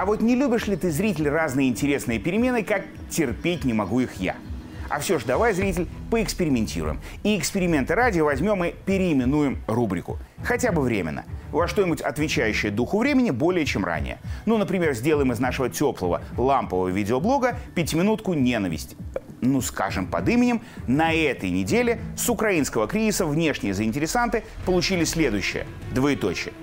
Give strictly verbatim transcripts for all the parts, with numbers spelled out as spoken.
А вот не любишь ли ты, зритель, разные интересные перемены, как терпеть не могу их я? А все ж давай, зритель, поэкспериментируем. И эксперимента ради возьмем и переименуем рубрику. Хотя бы временно. Во что-нибудь отвечающее духу времени более чем ранее. Ну, например, сделаем из нашего теплого лампового видеоблога пятиминутку ненависти. Ну, скажем, под именем. На этой неделе с украинского кризиса внешние заинтересанты получили следующее. Двоеточие.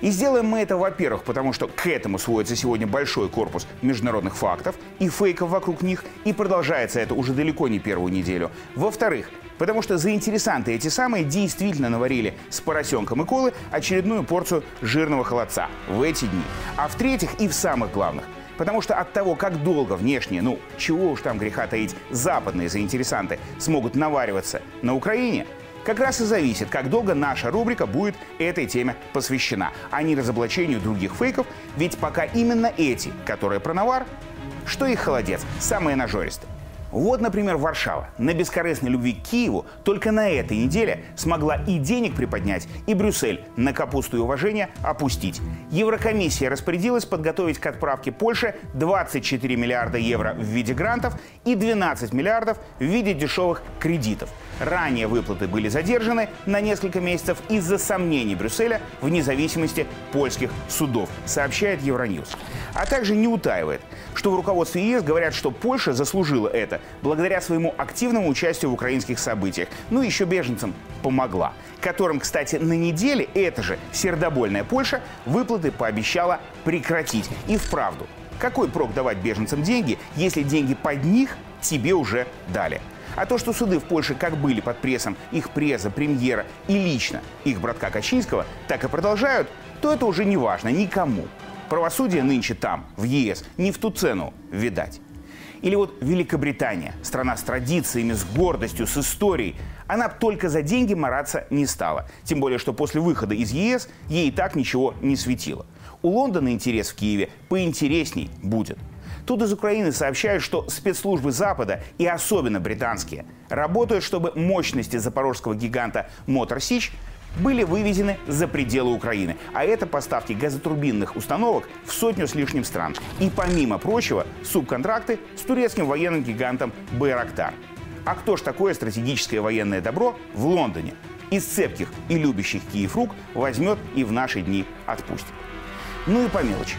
И сделаем мы это, во-первых, потому что к этому сводится сегодня большой корпус международных фактов и фейков вокруг них, и продолжается это уже далеко не первую неделю. Во-вторых, потому что заинтересанты эти самые действительно наварили с поросенком и колы очередную порцию жирного холодца в эти дни. А в-третьих, и в самых главных, потому что от того, как долго внешние, ну чего уж там греха таить, западные заинтересанты смогут навариваться на Украине, как раз и зависит, как долго наша рубрика будет этой теме посвящена, а не разоблачению других фейков, ведь пока именно эти, которые про навар, что их холодец, самые нажористые. Вот, например, Варшава на бескорыстной любви к Киеву только на этой неделе смогла и денег приподнять, и Брюссель на капусту и уважение опустить. Еврокомиссия распорядилась подготовить к отправке Польши двадцать четыре миллиарда евро в виде грантов и двенадцать миллиардов в виде дешевых кредитов. Ранее выплаты были задержаны на несколько месяцев из-за сомнений Брюсселя в независимости польских судов, сообщает Euronews. А также не утаивает, что в руководстве ЕС говорят, что Польша заслужила это благодаря своему активному участию в украинских событиях. Ну и еще беженцам помогла. Которым, кстати, на неделе эта же сердобольная Польша выплаты пообещала прекратить. И вправду, какой прок давать беженцам деньги, если деньги под них тебе уже дали? А то, что суды в Польше как были под прессом их преза, премьера и лично их братка Качинского, так и продолжают, то это уже не важно никому. Правосудие нынче там, в ЕС, не в ту цену, видать. Или вот Великобритания, страна с традициями, с гордостью, с историей, она только за деньги мараться не стала. Тем более, что после выхода из ЕС ей и так ничего не светило. У Лондона интерес в Киеве поинтересней будет. Тут из Украины сообщают, что спецслужбы Запада, и особенно британские, работают, чтобы мощности запорожского гиганта «Мотор» были вывезены за пределы Украины. А это поставки газотурбинных установок в сотню с лишним стран. И, помимо прочего, субконтракты с турецким военным гигантом «Байрактар». А кто ж такое стратегическое военное добро в Лондоне? Из цепких и любящих Киев рук возьмет и в наши дни отпустит. Ну и по мелочи.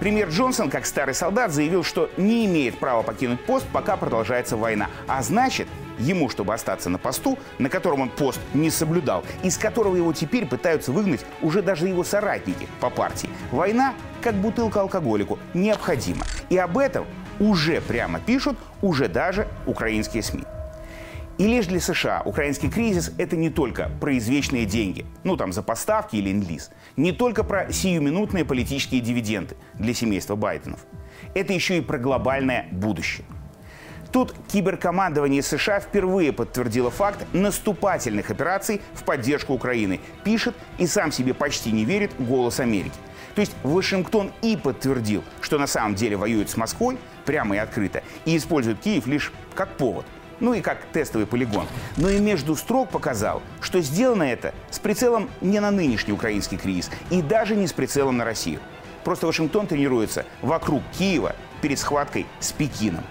Премьер Джонсон, как старый солдат, заявил, что не имеет права покинуть пост, пока продолжается война. А значит, ему, чтобы остаться на посту, на котором он пост не соблюдал, из которого его теперь пытаются выгнать уже даже его соратники по партии, война, как бутылка алкоголику, необходима. И об этом уже прямо пишут уже даже украинские СМИ. И лишь для США украинский кризис – это не только про извечные деньги, ну там за поставки или ленд-лиз, не только про сиюминутные политические дивиденды для семейства Байденов. Это еще и про глобальное будущее. Тут киберкомандование США впервые подтвердило факт наступательных операций в поддержку Украины, пишет и сам себе почти не верит «Голос Америки». То есть Вашингтон и подтвердил, что на самом деле воюет с Москвой прямо и открыто, и использует Киев лишь как повод. Ну и как тестовый полигон. Но и между строк показал, что сделано это с прицелом не на нынешний украинский кризис и даже не с прицелом на Россию. Просто Вашингтон тренируется вокруг Киева перед схваткой с Пекином.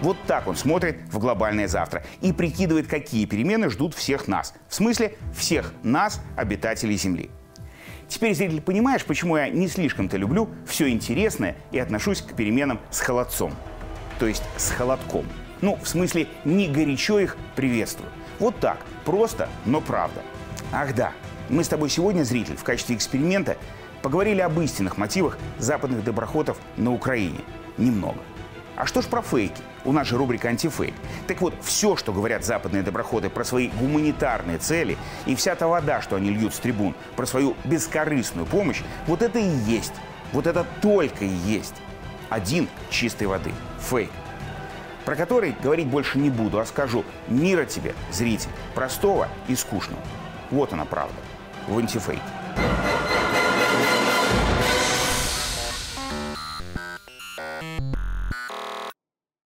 Вот так он смотрит в глобальное завтра и прикидывает, какие перемены ждут всех нас. В смысле, всех нас, обитателей Земли. Теперь, зритель, понимаешь, почему я не слишком-то люблю все интересное и отношусь к переменам с холодцом. То есть с холодком. Ну, в смысле, не горячо их приветствую. Вот так, просто, но правда. Ах да, мы с тобой сегодня, зритель, в качестве эксперимента поговорили об истинных мотивах западных доброхотов на Украине. Немного. А что ж про фейки? У нас же рубрика «Антифейк». Так вот, все, что говорят западные доброхоты про свои гуманитарные цели, и вся та вода, что они льют с трибун, про свою бескорыстную помощь, вот это и есть. Вот это только и есть. Один чистой воды. Фейк. Про который говорить больше не буду, а скажу: мира тебе, зритель, простого и скучного. Вот она правда. В «Антифейке».